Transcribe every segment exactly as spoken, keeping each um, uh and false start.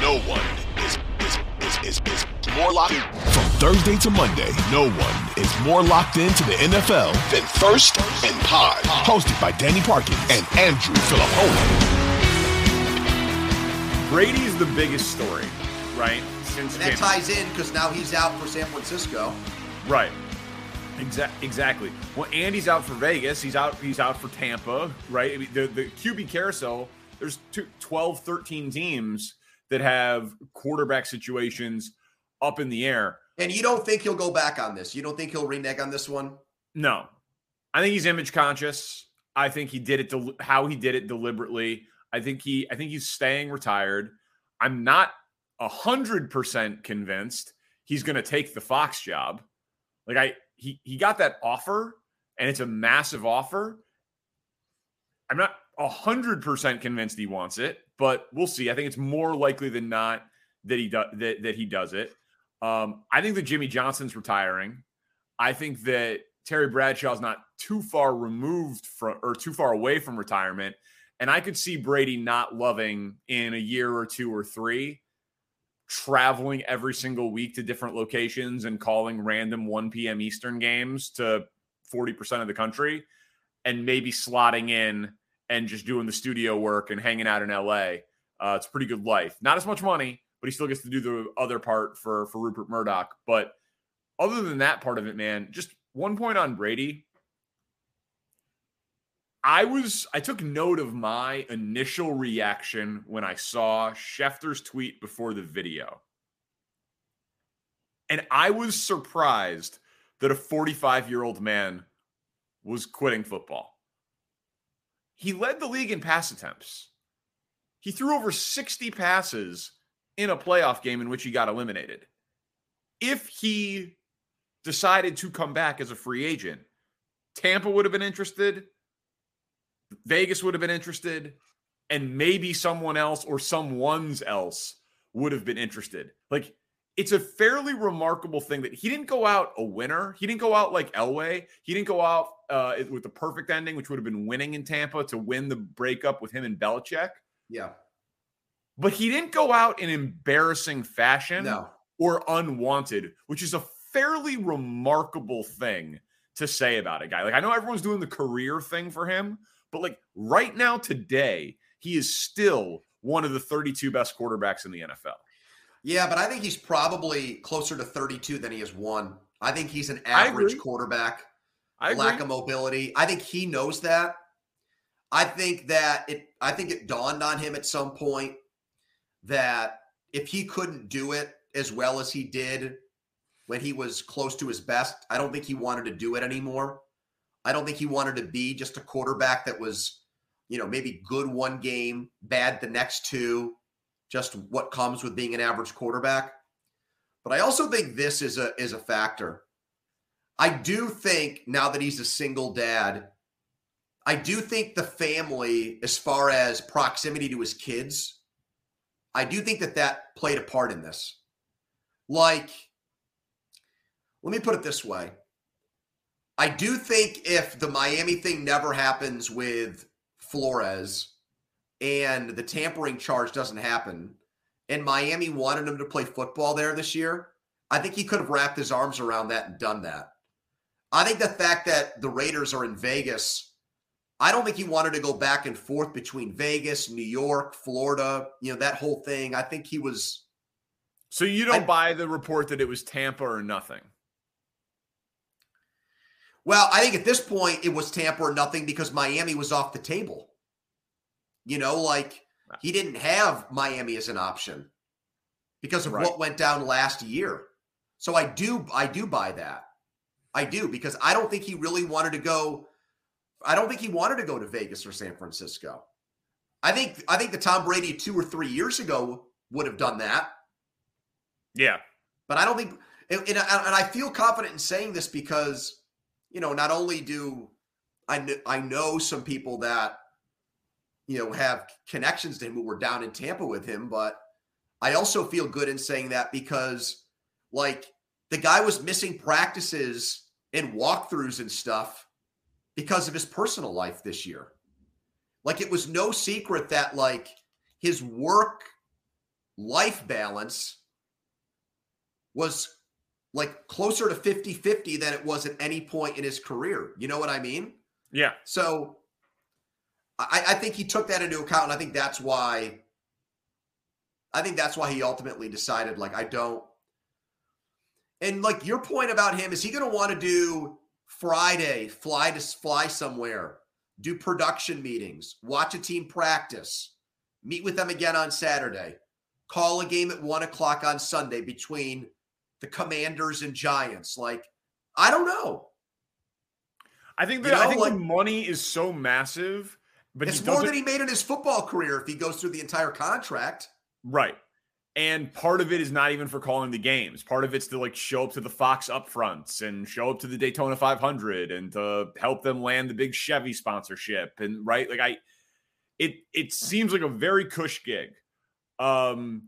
No one is, is, is, is, is more locked in. From Thursday to Monday, no one is more locked into the N F L than First and Pod. Hosted by Danny Parkin and Andrew Filipponi. Brady is the biggest story, right? Since and that ties in because now he's out for San Francisco. Right. Exa- exactly. Well, and he's out for Vegas. He's out, he's out for Tampa, right? I mean, the, the Q B carousel, there's two, twelve, thirteen teams that have quarterback situations up in the air. And you don't think he'll go back on this? You don't think he'll renege on this one? No. I think he's image conscious. I think he did it del- how he did it deliberately. I think he I think he's staying retired. I'm not one hundred percent convinced he's going to take the Fox job. Like I he he got that offer, and it's a massive offer. I'm not one hundred percent convinced he wants it, but we'll see. I think it's more likely than not that he does that, that he does it. Um, I think that Jimmy Johnson's retiring. I think that Terry Bradshaw's not too far removed from or too far away from retirement, and I could see Brady not loving in a year or two or three, traveling every single week to different locations and calling random one p.m. Eastern games to forty percent of the country, and maybe slotting in and just doing the studio work and hanging out in L A. Uh, it's a pretty good life. Not as much money, but he still gets to do the other part for, for Rupert Murdoch. But other than that part of it, man, just one point on Brady. I was, I took note of my initial reaction when I saw Schefter's tweet before the video. And I was surprised that a forty-five-year-old man was quitting football. He led the league in pass attempts. He threw over sixty passes in a playoff game in which he got eliminated. If he decided to come back as a free agent, Tampa would have been interested, Vegas would have been interested, and maybe someone else or someone's else would have been interested. Like, it's a fairly remarkable thing that he didn't go out a winner. He didn't go out like Elway. He didn't go out uh, with the perfect ending, which would have been winning in Tampa to win the breakup with him and Belichick. Yeah. But he didn't go out in embarrassing fashion no. or unwanted, which is a fairly remarkable thing to say about a guy. Like, I know everyone's doing the career thing for him, but like right now today, he is still one of the thirty-two best quarterbacks in the N F L. Yeah, but I think he's probably closer to thirty-two than he is one. I think he's an average quarterback. I lack agree. of mobility. I think he knows that. I think that it I think it dawned on him at some point that if he couldn't do it as well as he did when he was close to his best, I don't think he wanted to do it anymore. I don't think he wanted to be just a quarterback that was, you know, maybe good one game, bad the next two. Just what comes with being an average quarterback. But I also think this is a is a factor. I do think now that he's a single dad, I do think the family, as far as proximity to his kids, I do think that that played a part in this. Like, let me put it this way. I do think if the Miami thing never happens with Flores and the tampering charge doesn't happen and Miami wanted him to play football there this year, I think he could have wrapped his arms around that and done that. I think the fact that the Raiders are in Vegas, I don't think he wanted to go back and forth between Vegas, New York, Florida, you know, that whole thing. I think he was. So you don't I, buy the report that it was Tampa or nothing? Well, I think at this point it was Tampa or nothing because Miami was off the table. You know, like he didn't have Miami as an option because of right. what went down last year. So I do, I do buy that. I do, because I don't think he really wanted to go. I don't think he wanted to go to Vegas or San Francisco. I think I think the Tom Brady two or three years ago would have done that. Yeah. But I don't think, and, and I feel confident in saying this because, you know, not only do I know, I know some people that, you know, have connections to him who were down in Tampa with him, but I also feel good in saying that because, like, the guy was missing practices and walkthroughs and stuff because of his personal life this year. Like, it was no secret that, like, his work life balance was like closer to fifty-fifty than it was at any point in his career. You know what I mean? Yeah. So I, I think he took that into account. And I think that's why, I think that's why he ultimately decided, like, I don't. And like your point about him, is he going to want to do Friday, fly to fly somewhere, do production meetings, watch a team practice, meet with them again on Saturday, call a game at one o'clock on Sunday between the Commanders and Giants? Like, I don't know. I think that you know, I think like, the money is so massive, but it's more than he made in his football career if he goes through the entire contract. Right. And part of it is not even for calling the games. Part of it's to like show up to the Fox upfronts and show up to the Daytona five hundred and to help them land the big Chevy sponsorship. And right. Like I, it, it seems like a very cush gig. Um,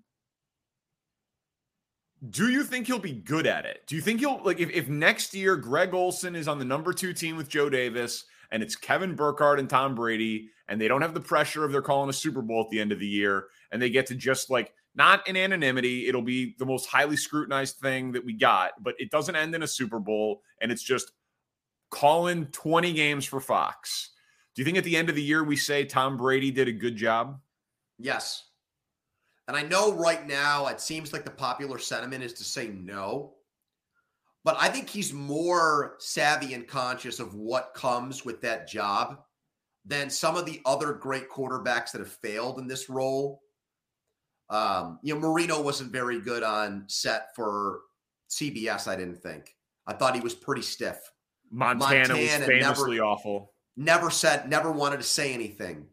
do you think he'll be good at it? Do you think he'll like, if, if next year Greg Olsen is on the number two team with Joe Davis and it's Kevin Burkhardt and Tom Brady, and they don't have the pressure of they're calling a Super Bowl at the end of the year, and they get to just like, not in anonymity, it'll be the most highly scrutinized thing that we got, but it doesn't end in a Super Bowl, and it's just calling twenty games for Fox. Do you think at the end of the year we say Tom Brady did a good job? Yes. And I know right now it seems like the popular sentiment is to say no, but I think he's more savvy and conscious of what comes with that job than some of the other great quarterbacks that have failed in this role. Um, you know, Marino wasn't very good on set for C B S, I didn't think. I thought he was pretty stiff. Montana, Montana was famously never, awful. Never said, never wanted to say anything.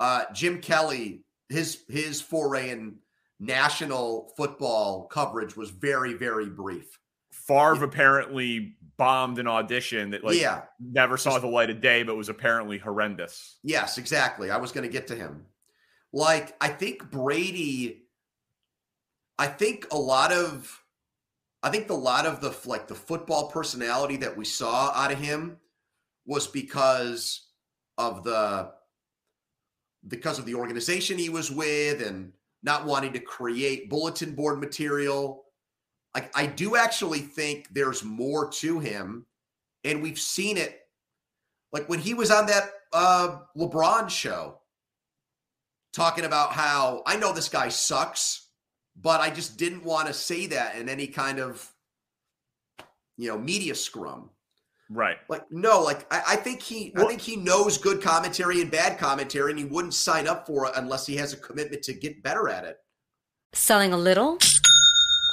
Uh, Jim Kelly, his his foray in national football coverage was very, very brief. Favre yeah. apparently bombed an audition that like yeah. never saw the light of day, but was apparently horrendous. Yes, exactly. I was going to get to him. Like, I think Brady, I think a lot of, I think a lot of the, like, the football personality that we saw out of him was because of the, because of the organization he was with and not wanting to create bulletin board material. Like, I do actually think there's more to him, and we've seen it. Like, when he was on that uh, LeBron show, talking about how I know this guy sucks, but I just didn't want to say that in any kind of, you know, media scrum. Right. Like, no, like I, I think he, well, I think he knows good commentary and bad commentary, and he wouldn't sign up for it unless he has a commitment to get better at it. Selling a little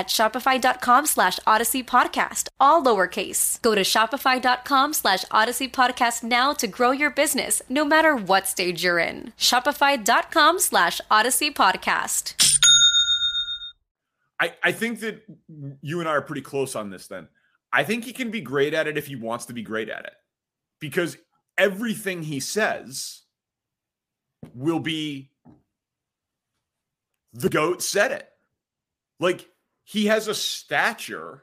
at shopify.com slash Odyssey Podcast, all lowercase. Go to shopify.com slash Odyssey Podcast now to grow your business, no matter what stage you're in. Shopify.com slash Odyssey Podcast. I, I think that you and I are pretty close on this then. I think he can be great at it if he wants to be great at it. Because everything he says will be the GOAT said it. Like, he has a stature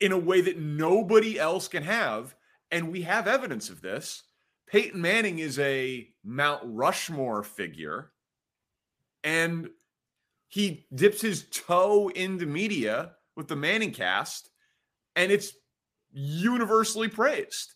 in a way that nobody else can have, and we have evidence of this. Peyton Manning is a Mount Rushmore figure, and he dips his toe into media with the Manning cast, and it's universally praised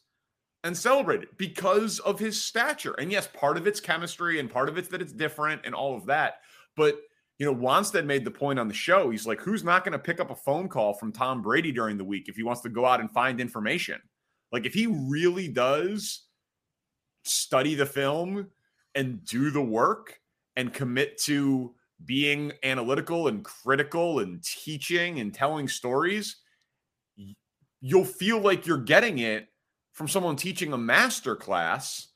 and celebrated because of his stature. And yes, part of it's chemistry, and part of it's that it's different and all of that, but you know, Wanstead made the point on the show. He's like, who's not going to pick up a phone call from Tom Brady during the week if he wants to go out and find information? Like, if he really does study the film and do the work and commit to being analytical and critical and teaching and telling stories, you'll feel like you're getting it from someone teaching a master class.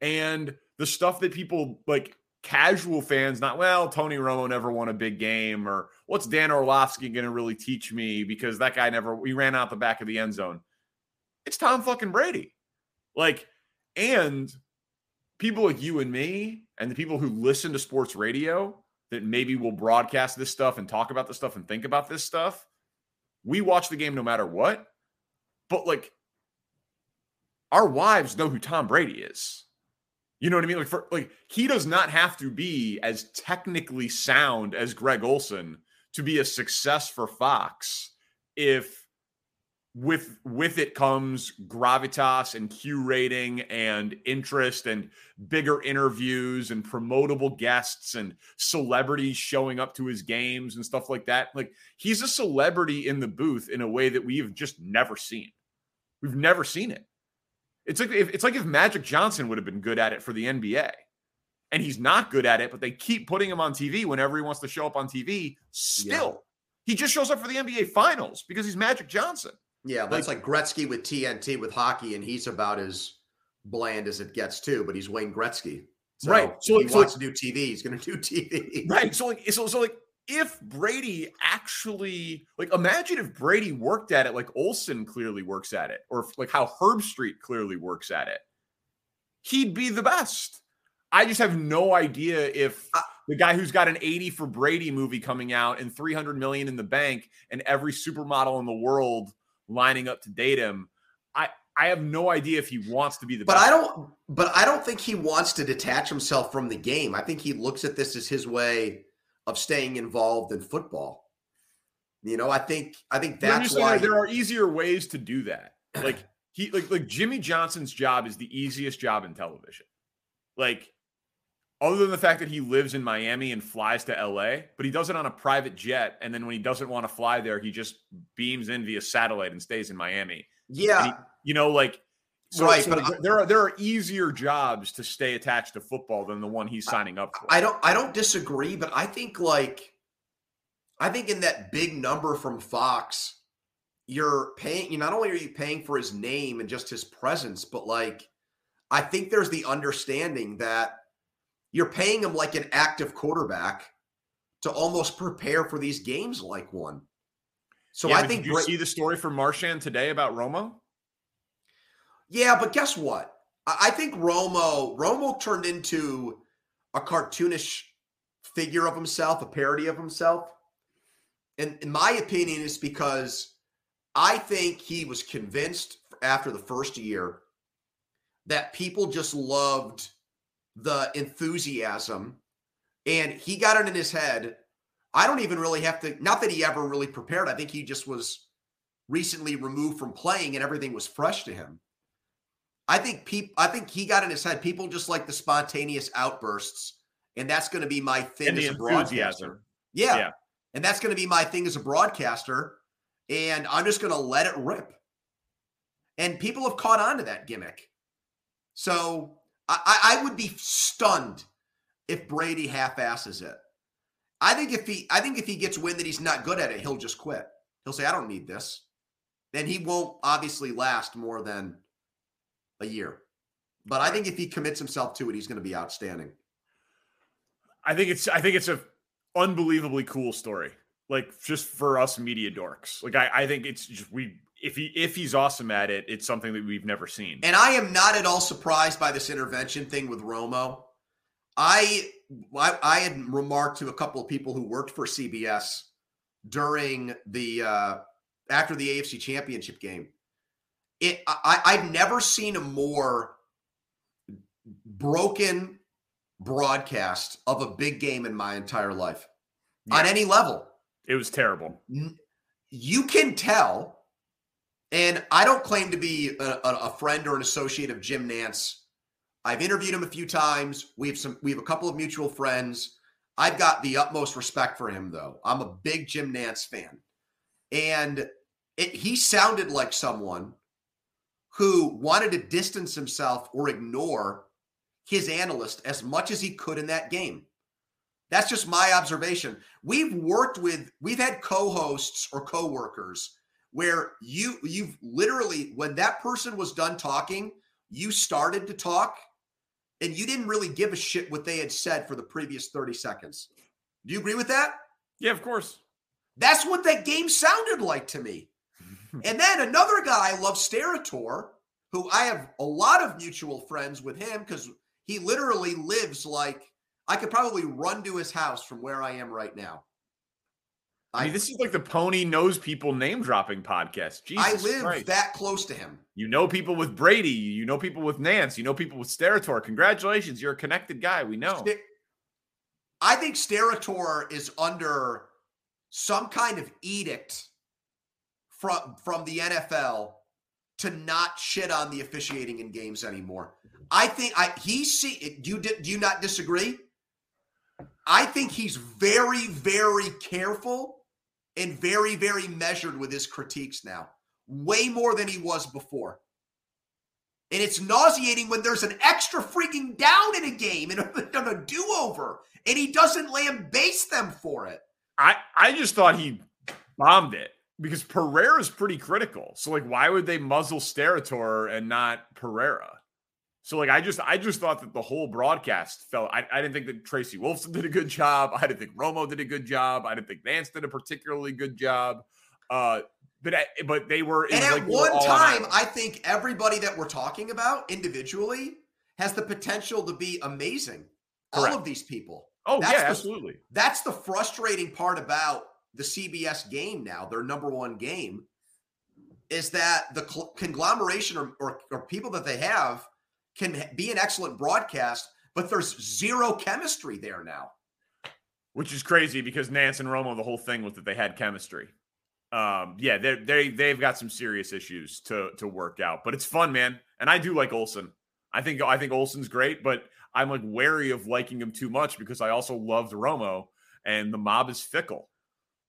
And the stuff that people like, casual fans, not, well, Tony Romo never won a big game, or what's Dan Orlovsky going to really teach me because that guy never, we ran out the back of the end zone. It's Tom fucking Brady. Like, and people like you and me and the people who listen to sports radio that maybe will broadcast this stuff and talk about this stuff and think about this stuff, we watch the game no matter what. But like, our wives know who Tom Brady is. You know what I mean? Like, for, like, he does not have to be as technically sound as Greg Olsen to be a success for Fox if with with it comes gravitas and Q rating and interest and bigger interviews and promotable guests and celebrities showing up to his games and stuff like that. Like, he's a celebrity in the booth in a way that we have just never seen. We've never seen it. It's like if, it's like if Magic Johnson would have been good at it for the N B A, and he's not good at it, but they keep putting him on T V whenever he wants to show up on T V. Still, yeah. He just shows up for the N B A Finals because he's Magic Johnson. Yeah, that's like, like Gretzky with T N T with hockey, and he's about as bland as it gets too. But he's Wayne Gretzky, so right? So if he so wants like, to do T V, he's going to do T V, right? So like, so so like, if Brady actually, like, imagine if Brady worked at it like Olsen clearly works at it, or like how Herbstreet clearly works at it, he'd be the best. I just have no idea if the guy who's got an eighty for Brady movie coming out and three hundred million in the bank and every supermodel in the world lining up to date him, I, I have no idea if he wants to be the but best. But I don't, but I don't think he wants to detach himself from the game. I think he looks at this as his way of staying involved in football. You know, I think I think that's why there are easier ways to do that. Like he like like Jimmy Johnson's job is the easiest job in television. Like, other than the fact that he lives in Miami and flies to L A, but he does it on a private jet, and then when he doesn't want to fly there, he just beams in via satellite and stays in Miami. Yeah. He, you know, like So, right, so but like, I, there are there are easier jobs to stay attached to football than the one he's signing up for. I don't I don't disagree, but I think like I think in that big number from Fox, you're paying. You not only are you paying for his name and just his presence, but like I think there's the understanding that you're paying him like an active quarterback to almost prepare for these games like one. So yeah, I think. Did you Bra- see the story from Marchand today about Romo? Yeah, but guess what? I think Romo Romo turned into a cartoonish figure of himself, a parody of himself. And in my opinion, it's because I think he was convinced after the first year that people just loved the enthusiasm. And he got it in his head. I don't even really have to, not that he ever really prepared. I think he just was recently removed from playing and everything was fresh to him. I think people, I think he got in his head. People just like the spontaneous outbursts. And that's going to be my thing and as a broadcaster. Yeah. yeah. And that's going to be my thing as a broadcaster. And I'm just going to let it rip. And people have caught on to that gimmick. So I, I would be stunned if Brady half-asses it. I think if he I think if he gets wind that he's not good at it, he'll just quit. He'll say, I don't need this. And he won't obviously last more than a year. But I think if he commits himself to it, he's going to be outstanding. I think it's I think it's a unbelievably cool story. Like just for us media dorks. Like I, I think it's just we if he if he's awesome at it, it's something that we've never seen. And I am not at all surprised by this intervention thing with Romo. I I, I had remarked to a couple of people who worked for C B S during the uh, after the A F C Championship game. It I, I've never seen a more broken broadcast of a big game in my entire life yeah. on any level. It was terrible. You can tell, and I don't claim to be a, a friend or an associate of Jim Nantz. I've interviewed him a few times. We have some, we have a couple of mutual friends. I've got the utmost respect for him, though. I'm a big Jim Nantz fan. And it, he sounded like someone who wanted to distance himself or ignore his analyst as much as he could in that game. That's just my observation. We've worked with, we've had co-hosts or co-workers where you, you've literally, when that person was done talking, you started to talk and you didn't really give a shit what they had said for the previous thirty seconds. Do you agree with that? Yeah, of course. That's what that game sounded like to me. And then another guy I love, Steratore, who I have a lot of mutual friends with him because he literally lives like, I could probably run to his house from where I am right now. I, I mean, this is like the Pony Knows People name dropping podcast. Jesus I live Christ. That close to him. You know people with Brady. You know people with Nance. You know people with Steratore. Congratulations. You're a connected guy. We know. I think Steratore is under some kind of edict from, from the N F L to not shit on the officiating in games anymore. I think I he see it. Do you, do you not disagree? I think he's very, very careful and very, very measured with his critiques now. Way more than he was before. And it's nauseating when there's an extra freaking down in a game and a, a do-over, and he doesn't lambaste them for it. I, I just thought he bombed it because Pereira is pretty critical. So, like, why would they muzzle Steratore and not Pereira? So, like, I just I just thought that the whole broadcast fell. I, I didn't think that Tracy Wolfson did a good job. I didn't think Romo did a good job. I didn't think Nance did a particularly good job. Uh, but, I, but they were. And at like one time, I think everybody that we're talking about individually has the potential to be amazing. Correct. All of these people. Oh, that's yeah, the, absolutely. That's the frustrating part about the C B S game now, their number one game, is that the cl- conglomeration or, or, or people that they have can be an excellent broadcast, but there's zero chemistry there now. Which is crazy because Nance and Romo, the whole thing was that they had chemistry. Um, yeah, they they they've got some serious issues to to work out, but it's fun, man. And I do like Olsen. I think I think Olsen's great, but I'm like wary of liking him too much because I also loved Romo, and the mob is fickle.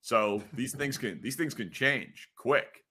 So these things can these things can change quick.